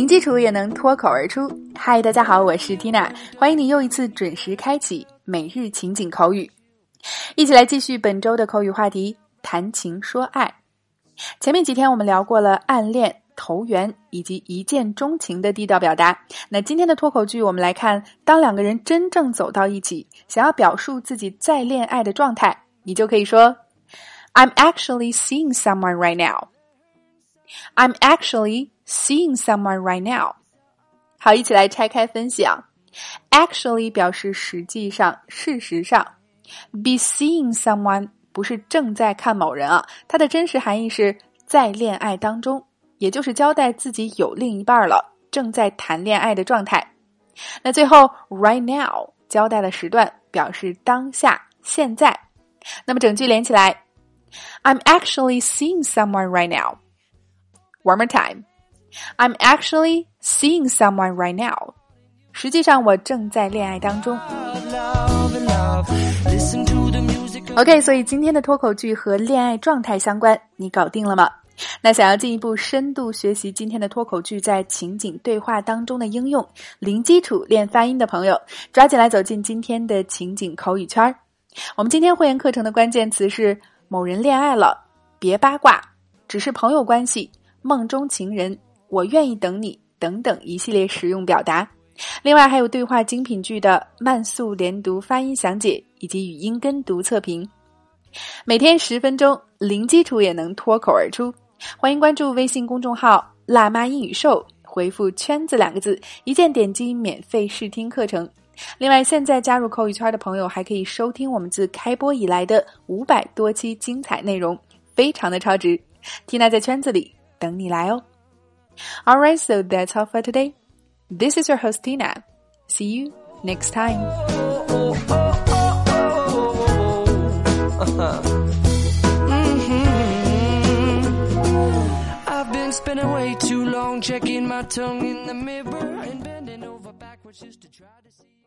零基础也能脱口而出。嗨，大家好，我是 Tina， 欢迎你又一次准时开启每日情景口语。一起来继续本周的口语话题，谈情说爱。前面几天我们聊过了暗恋、投缘以及一见钟情的地道表达，那今天的脱口剧我们来看，当两个人真正走到一起，想要表述自己在恋爱的状态，你就可以说 I'm actually seeing someone right now。 I'm actually seeing someone right now。 好，一起来拆开分享。 Actually 表示实际上、事实上。 Be seeing someone 不是正在看某人啊，它的真实含义是在恋爱当中，也就是交代自己有另一半了，正在谈恋爱的状态。那最后 right now 交代了时段，表示当下、现在。那么整句连起来， I'm actually seeing someone right now。 One more time， I'm actually seeing someone right now。 实际上我正在恋爱当中。OK， 所以今天的脱口剧和恋爱状态相关，你搞定了吗？那想要进一步深度学习今天的脱口剧在情景对话当中的应用，零基础练发音的朋友，抓紧来走进今天的情景口语圈。我们今天会员课程的关键词是某人恋爱了，别八卦，只是朋友关系，梦中情人，我愿意等你等等一系列实用表达。另外还有对话精品剧的慢速连读发音详解以及语音跟读测评。每天10分钟，零基础也能脱口而出。欢迎关注微信公众号辣妈英语秀，回复圈子2个字，一键点击免费试听课程。另外现在加入口语圈的朋友还可以收听我们自开播以来的500多期精彩内容，非常的超值。 Tina 在圈子里等你来哦。 Alright, so that's all for today. This is your host Tina. See you next time. I've been spending way too long checking my tongue in the mirror and bending over backwards just to try to see